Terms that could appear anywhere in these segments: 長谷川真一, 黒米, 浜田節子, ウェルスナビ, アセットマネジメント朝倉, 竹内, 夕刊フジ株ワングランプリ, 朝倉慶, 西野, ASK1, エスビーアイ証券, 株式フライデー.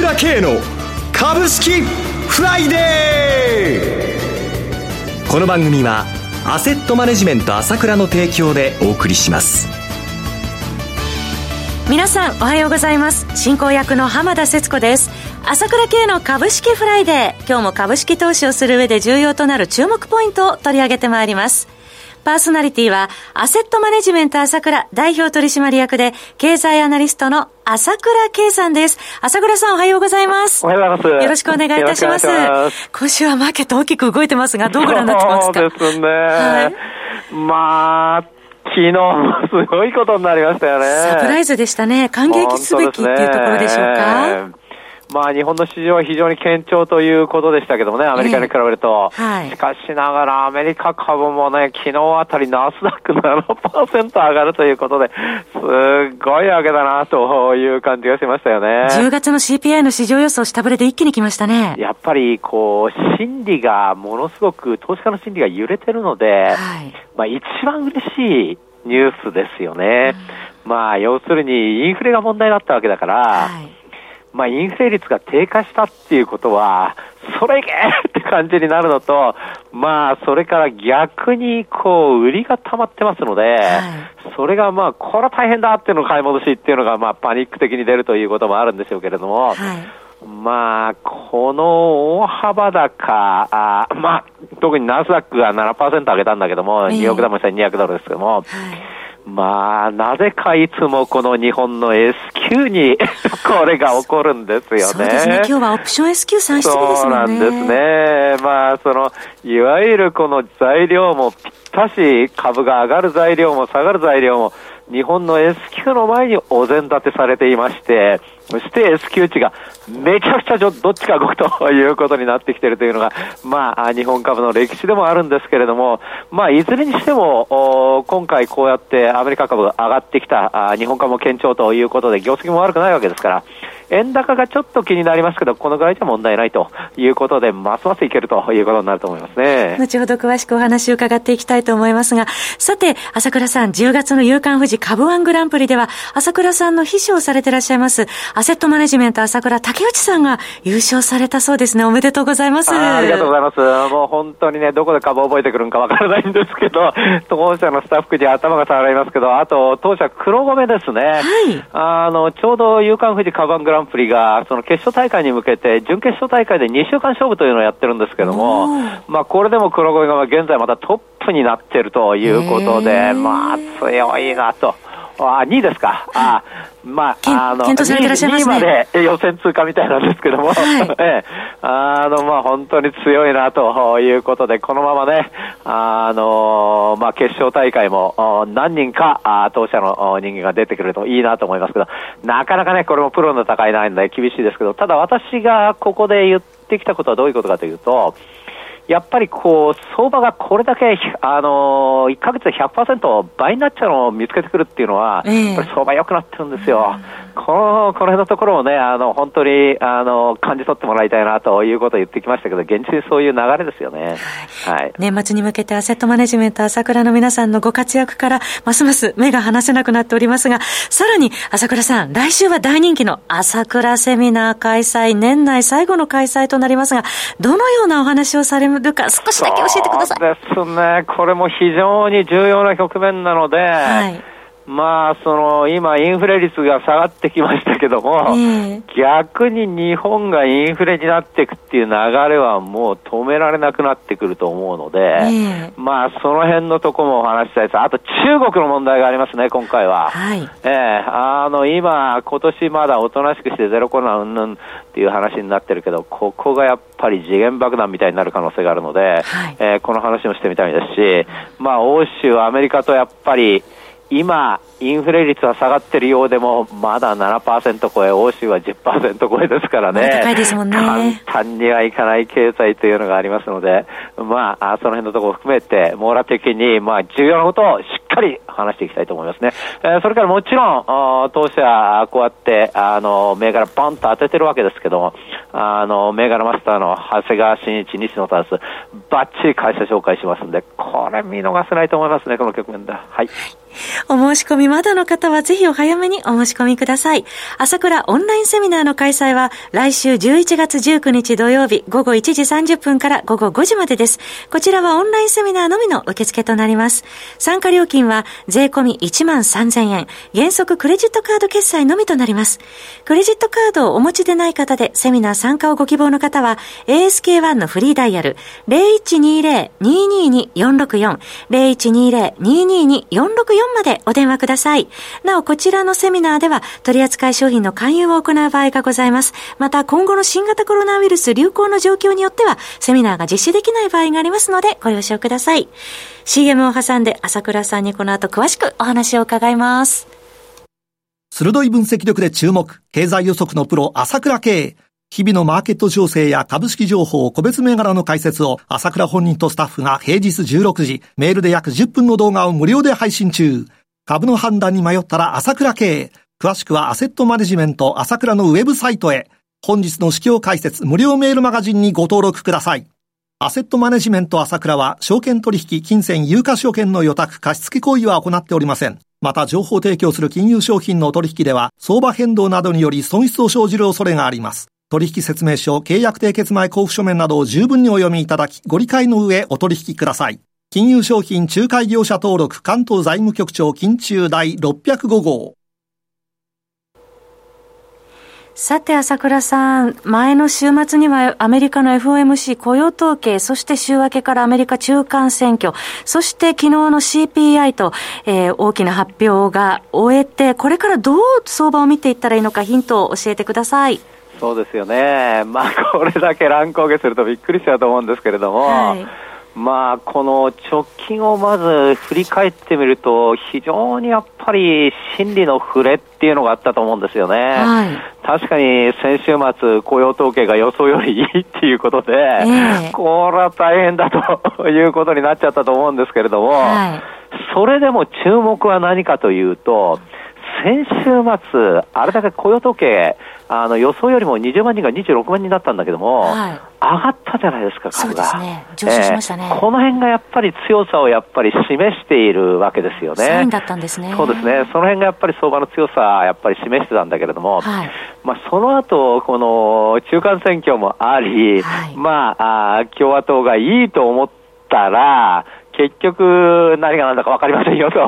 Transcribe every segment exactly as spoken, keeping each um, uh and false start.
倉慶の株式フライデー。この番組はアセットマネジメント朝倉の提供でお送りします。皆さんおはようございます。進行役の浜田節子です。朝倉慶の株式フライデー、今日も株式投資をする上で重要となる注目ポイントを取り上げてまいります。パーソナリティはアセットマネジメント朝倉代表取締役で経済アナリストの朝倉慶さんです。朝倉さんおはようございます。おはようございます。よろしくお願いいたします。今週はマーケット大きく動いてますが、どうご覧になってますか？そうですね、はい、まあ昨日すごいことになりましたよね。サプライズでしたね。感激すべきっていうところでしょうか。まあ日本の市場は非常に堅調ということでしたけどもね、アメリカに比べると、えーはい、しかしながらアメリカ株もね、昨日あたりナスダック ななパーセント 上がるということで、すごい上げだなという感じがしましたよね。じゅうがつの シーピーアイ の市場予想下振れで一気に来ましたね。やっぱりこう心理がものすごく、投資家の心理が揺れてるので、はい、まあ一番嬉しいニュースですよね、うん、まあ要するにインフレが問題だったわけだから、はい、まあ、インフレ率が低下したっていうことはそれいけって感じになるのと、まあそれから逆にこう売りが溜まってますので、はい、それがまあこれは大変だっていうのを買い戻しっていうのがまあパニック的に出るということもあるんでしょうけれども、はい、まあこの大幅高、あ、まあ特にナスダックが ななパーセント 上げたんだけども、ニューヨークダウもせんにひゃくドルですけども、はい、まあなぜかいつもこの日本の エスキュー にこれが起こるんですよね。そうですね、今日はオプション エスキュー 算出日ですもんね。そうなんですね。まあそのいわゆるこの材料もぴったし、株が上がる材料も下がる材料も日本の エスキュー の前にお膳立てされていまして、そして エスキュー 値がめちゃくちゃどっちか動くということになってきているというのが、まあ日本株の歴史でもあるんですけれども、まあいずれにしても今回こうやってアメリカ株が上がってきた、日本株も堅調ということで業績も悪くないわけですから、円高がちょっと気になりますけど、このぐらいじゃ問題ないということで、ますますいけるということになると思いますね。後ほど詳しくお話を伺っていきたいと思いますが、さて朝倉さん、じゅうがつの夕刊フジ株ワングランプリでは朝倉さんの秘書をされていらっしゃいますアセットマネジメント朝倉竹内さんが優勝されたそうですね。おめでとうございます。 あ, ありがとうございます。もう本当にね、どこで株を覚えてくるんかわからないんですけど、当社のスタッフに頭が触られますけど、あと当社黒米ですね、はい、あのちょうど夕刊フジ株ワングランプリグランプリがその決勝大会に向けて準決勝大会でにしゅうかん勝負というのをやってるんですけども、まあこれでも黒米が現在またトップになっているということで、まあ強いなと。あ、にいですか。あ、まあ、あの、にいまで予選通過みたいなんですけども、はい、あの、まあ、本当に強いなということで、このままね、あの、まあ、決勝大会も何人か当社の人間が出てくるといいなと思いますけど、なかなかね、これもプロの高いないので厳しいですけど、ただ私がここで言ってきたことはどういうことかというと、やっぱりこう相場がこれだけあのいっかげつで ひゃくパーセント 倍になっちゃうのを見つけてくるっていうのは、ええ、これ相場良くなってるんですよ、うん、このこの辺のところをね、あの本当にあの感じ取ってもらいたいなということを言ってきましたけど、現地にそういう流れですよね、はいはい、年末に向けてアセットマネジメント朝倉の皆さんのご活躍からますます目が離せなくなっておりますが、さらに朝倉さん、来週は大人気の朝倉セミナー開催、年内最後の開催となりますが、どのようなお話をされますルカ、少しだけ教えてください。そうですね、これも非常に重要な局面なので、はい、まあその今インフレ率が下がってきましたけども、ね、逆に日本がインフレになっていくっていう流れはもう止められなくなってくると思うので、ね、まあその辺のとこもお話ししたいです。あと中国の問題がありますね今回は、はい、えー、あの今今年まだおとなしくしてゼロコロナうんぬんっていう話になってるけど、ここがやっぱりやっぱり次元爆弾みたいになる可能性があるので、はい、えー、この話もしてみたいですし、まあ欧州アメリカとやっぱり今インフレ率は下がってるようでもまだ ななパーセント 超え、欧州は じゅっパーセント 超えですからね、高いですもんね、簡単にはいかない経済というのがありますので、まあその辺のところを含めて網羅的にまあ重要なことをしっかり話していきたいと思いますね、えー、それからもちろん当社こうやってあの銘柄バンと当ててるわけですけども、あの銘柄マスターの長谷川真一、西野タンスバッチリ会社紹介しますんで、これ見逃せないと思いますね、この局面だ。はいお申し込みまだの方はぜひお早めにお申し込みください。朝倉オンラインセミナーの開催は来週じゅういちがつじゅうくにち土曜日午後いちじさんじゅっぷんから午後ごじまでです。こちらはオンラインセミナーのみの受付となります。参加料金は税込み いちまんさんぜんえん、原則クレジットカード決済のみとなります。クレジットカードをお持ちでない方でセミナー参加をご希望の方は エーエスケーワン のフリーダイヤル ゼロいちにゼロ にーにーにーよんろくよん ゼロいちにゼロ にーにーにーよんろくよん までお電話ください。なおこちらのセミナーでは取扱い商品の勧誘を行う場合がございます。また今後の新型コロナウイルス流行の状況によってはセミナーが実施できない場合がありますのでご了承ください。 シーエム を挟んで朝倉さんにこの後詳しくお話を伺います。鋭い分析力で注目、経済予測のプロ朝倉慶。日々のマーケット情勢や株式情報、個別銘柄の解説を朝倉本人とスタッフが平日じゅうろくじ、メールで約じゅっぷんの動画を無料で配信中。株の判断に迷ったら朝倉慶。詳しくはアセットマネジメント朝倉のウェブサイトへ。本日の市況解説無料メールマガジンにご登録ください。アセットマネジメント朝倉は証券取引、金銭、有価証券の予託、貸付行為は行っておりません。また情報提供する金融商品の取引では相場変動などにより損失を生じる恐れがあります。取引説明書、契約締結前交付書面などを十分にお読みいただき、ご理解の上お取引ください。金融商品仲介業者登録関東財務局長金中第ろっぴゃくごご。さて朝倉さん、前の週末にはアメリカの エフオーエムシー 雇用統計、そして週明けからアメリカ中間選挙、そして昨日の シーピーアイ と、えー、大きな発表が終えて、これからどう相場を見ていったらいいのかヒントを教えてください。そうですよね、まあ、これだけ乱高下するとびっくりしちゃうと思うんですけれども、はい、まあ、この直近をまず振り返ってみると非常にやっぱり心理の触れっていうのがあったと思うんですよね、はい、確かに先週末雇用統計が予想よりいいっていうことで、えー、これは大変だということになっちゃったと思うんですけれども、はい、それでも注目は何かというと、先週末あれだけ雇用統計あの予想よりもにじゅうまんにんがにじゅうろくまんにんになったんだけども、はい、上がったじゃないですか、株が。そうですね、上昇しましたね、えー、この辺がやっぱり強さをやっぱり示しているわけですよね。サインだったんですね。そうですね、その辺がやっぱり相場の強さやっぱり示してたんだけれども、はい、まあ、その後この中間選挙もあり、はい、まあ、あ共和党がいいと思ったら結局何が何だか分かりませんよと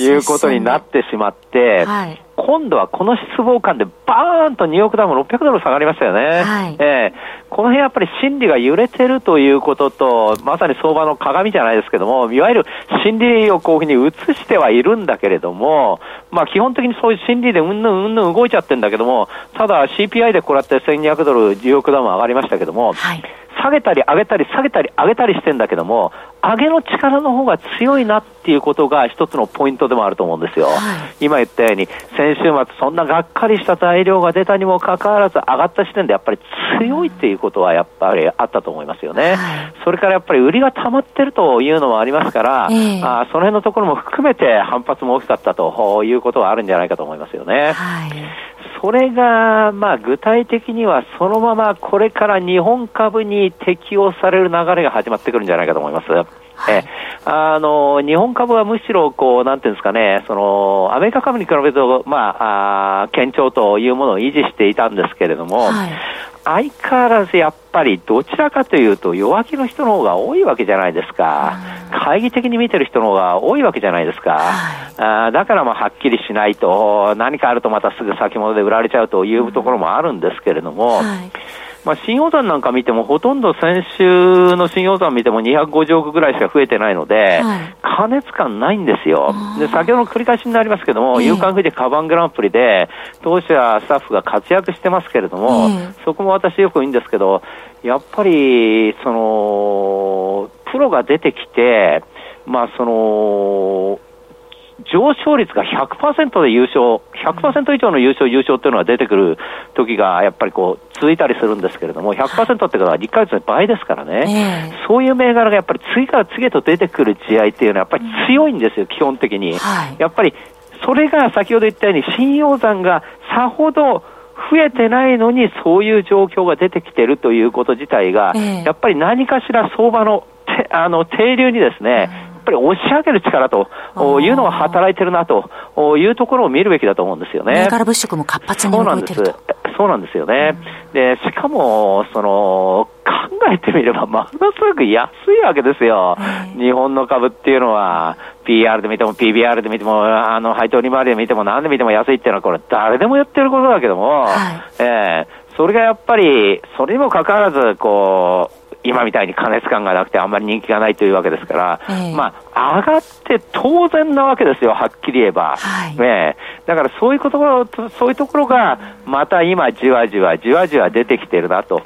いうことになってしまって、はい、今度はこの失望感でバーンとにおくダウンもろっぴゃくドル下がりましたよね、はい、えー、この辺やっぱり心理が揺れてるということと、まさに相場の鏡じゃないですけども、いわゆる心理をこういうふうに映してはいるんだけれども、まあ、基本的にそういう心理でうんぬんうんぬん動いちゃってるんだけども、ただ シーピーアイ でこうやってせんにひゃくドルじゅうおくダウンも上がりましたけども、はい、下げたり上げたり下げたり上げたりしてんだけども、上げの力の方が強いなっていうことが一つのポイントでもあると思うんですよ、はい、今言ったように先週末そんながっかりした大量が出たにもかかわらず上がった時点でやっぱり強いっていうことはやっぱりあったと思いますよね、はい、それからやっぱり売りが溜まってるというのもありますから、えー、あその辺のところも含めて反発も大きかったということはあるんじゃないかと思いますよね、はい、それがまあ具体的にはそのままこれから日本株に適用される流れが始まってくるんじゃないかと思います。はい、えあの日本株はむしろこうなんていうんですかね、そのアメリカ株に比べると、まあ、あ堅調というものを維持していたんですけれども、はい、相変わらずやっぱりどちらかというと弱気の人の方が多いわけじゃないですか、懐疑的に見てる人の方が多いわけじゃないですか、はい、あだからまあはっきりしないと何かあるとまたすぐ先物で売られちゃうというところもあるんですけれども、はい、まあ、信用残なんか見てもほとんど先週の信用残見てもにひゃくごじゅうおくぐらいしか増えてないので、はい、過熱感ないんですよ。で先ほどの繰り返しになりますけども、えー、有観フジカバングランプリで当社スタッフが活躍してますけれども、えー、そこも私よくいいんですけど、やっぱりそのプロが出てきて、まあその上昇率が ひゃくパーセント で優勝 ひゃくパーセント 以上の優勝優勝っていうのが出てくる時がやっぱりこう続いたりするんですけれども、 ひゃくパーセント っていうのはいっかげつの倍ですからね、えー、そういう銘柄がやっぱり次から次へと出てくる試合っていうのはやっぱり強いんですよ、うん、基本的に、はい、やっぱりそれが先ほど言ったように信用残がさほど増えてないのにそういう状況が出てきてるということ自体が、えー、やっぱり何かしら相場の、あの、停留にですね、うんぱり押し上げる力というのが働いてるなというところを見るべきだと思うんですよね。銘柄物色も活発に動いてると。そうなんですよね、うん、でしかもその考えてみればものすごく安いわけですよ、はい、日本の株っていうのは ピーアール で見ても ピービーアール で見てもあの配当利回りで見ても何で見ても安いっていうのはこれ誰でもやってることだけども、はい、えー、それがやっぱりそれにもかかわらずこう今みたいに過熱感がなくてあんまり人気がないというわけですから、えーまあ、上がって当然なわけですよ、はっきり言えば、はい、ね、だからそういうところ、そういうところがまた今じわじわじわじわ出てきているなと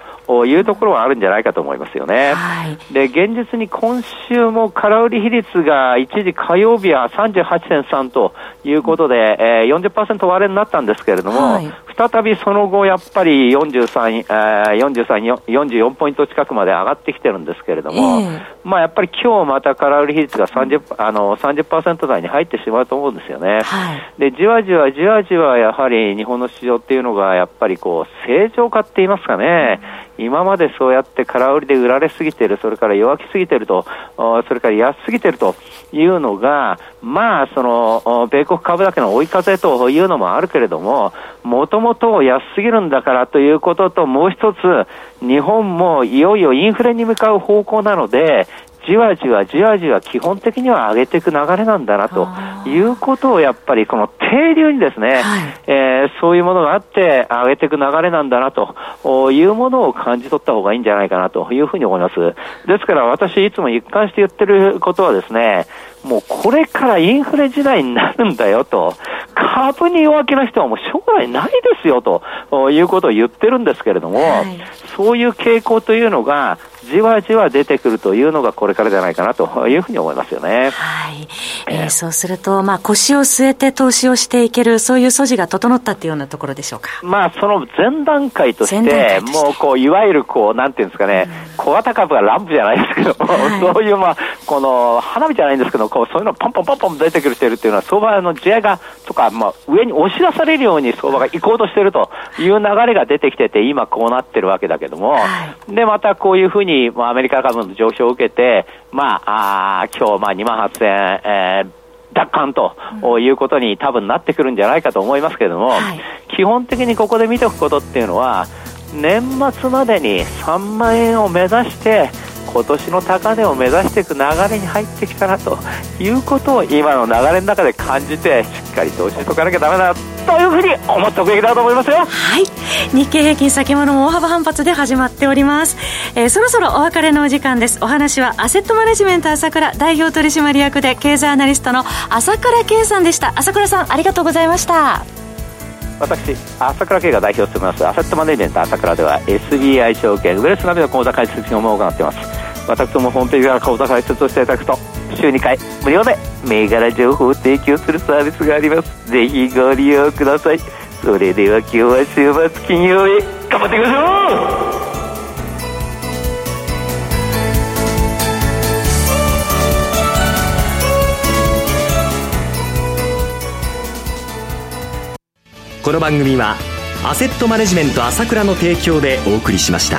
いうところはあるんじゃないかと思いますよね、はい、で現実に今週も空売り比率が一時火曜日は さんじゅうはちてんさん ということで、えー、よんじゅっパーセント 割れになったんですけれども、はい、再びその後やっぱり43、43、よんじゅうよんポイント近くまで上がってきてるんですけれども、えー、まあやっぱり今日また空売り比率が 30%, あの さんじゅっパーセント 台に入ってしまうと思うんですよね、はい、でじわじわじわじわやはり日本の市場っていうのがやっぱりこう正常化って言いますかね、うん、今までそうやって空売りで売られすぎてる、それから弱気すぎてると、それから安すぎてるというのがまあその米国株だけの追い風というのもあるけれども、もともと安すぎるんだからということと、もう一つ日本もいよいよインフレに向かう方向なのでじわじわじわじわ基本的には上げていく流れなんだなということをやっぱりこの定流にですね、はい、えー、そういうものがあって上げていく流れなんだなというものを感じ取った方がいいんじゃないかなというふうに思います。ですから私いつも一貫して言ってることはですね、もうこれからインフレ時代になるんだよと、株に弱気な人はもう将来ないですよということを言ってるんですけれども、はい、そういう傾向というのがじわじわ出てくるというのがこれからじゃないかなというふうに思いますよね。はい、えー、そうすると、まあ、腰を据えて投資をしていける、そういう素地が整ったというようなところでしょうか。まあ、その前段階として、してもうこういわゆるこうなんていうんですかね、うん、小型株がランプじゃないですけど、はい、そういう、まあ、この花火じゃないんですけど、こうそういうのポンポンポンポン出てくるっていうのは相場の地合いがとか、まあ、上に押し出されるように相場が行こうとしているという流れが出てきてて、今こうなってるわけだけども、はい、でまたこういうふうにアメリカ株の上昇を受けて、まあ、あ今日まあにまんはっせんえん、えー奪還ということに多分なってくるんじゃないかと思いますけれども、はい、基本的にここで見ておくことっていうのは、年末までにさんまんえんを目指して今年の高値を目指していく流れに入ってきたなということを今の流れの中で感じて、しっかり投資しとかなきゃダメだというふうに思っておくべきだと思いますよ。はい、日経平均先物も大幅反発で始まっております、えー、そろそろお別れのお時間です。お話はアセットマネジメント朝倉代表取締役で経済アナリストの朝倉慶さんでした。朝倉さん、ありがとうございました。私、朝倉慶が代表を務めますアセットマネジメント朝倉では エスビーアイ 証券ウェルスナビの口座開設業務を行っています。私もホームページから口座開設をしていただくと、週にかい無料で銘柄情報を提供するサービスがあります。ぜひご利用ください。それでは今日は週末金曜へ頑張っていきましょう。この番組はアセットマネジメント朝倉の提供でお送りしました。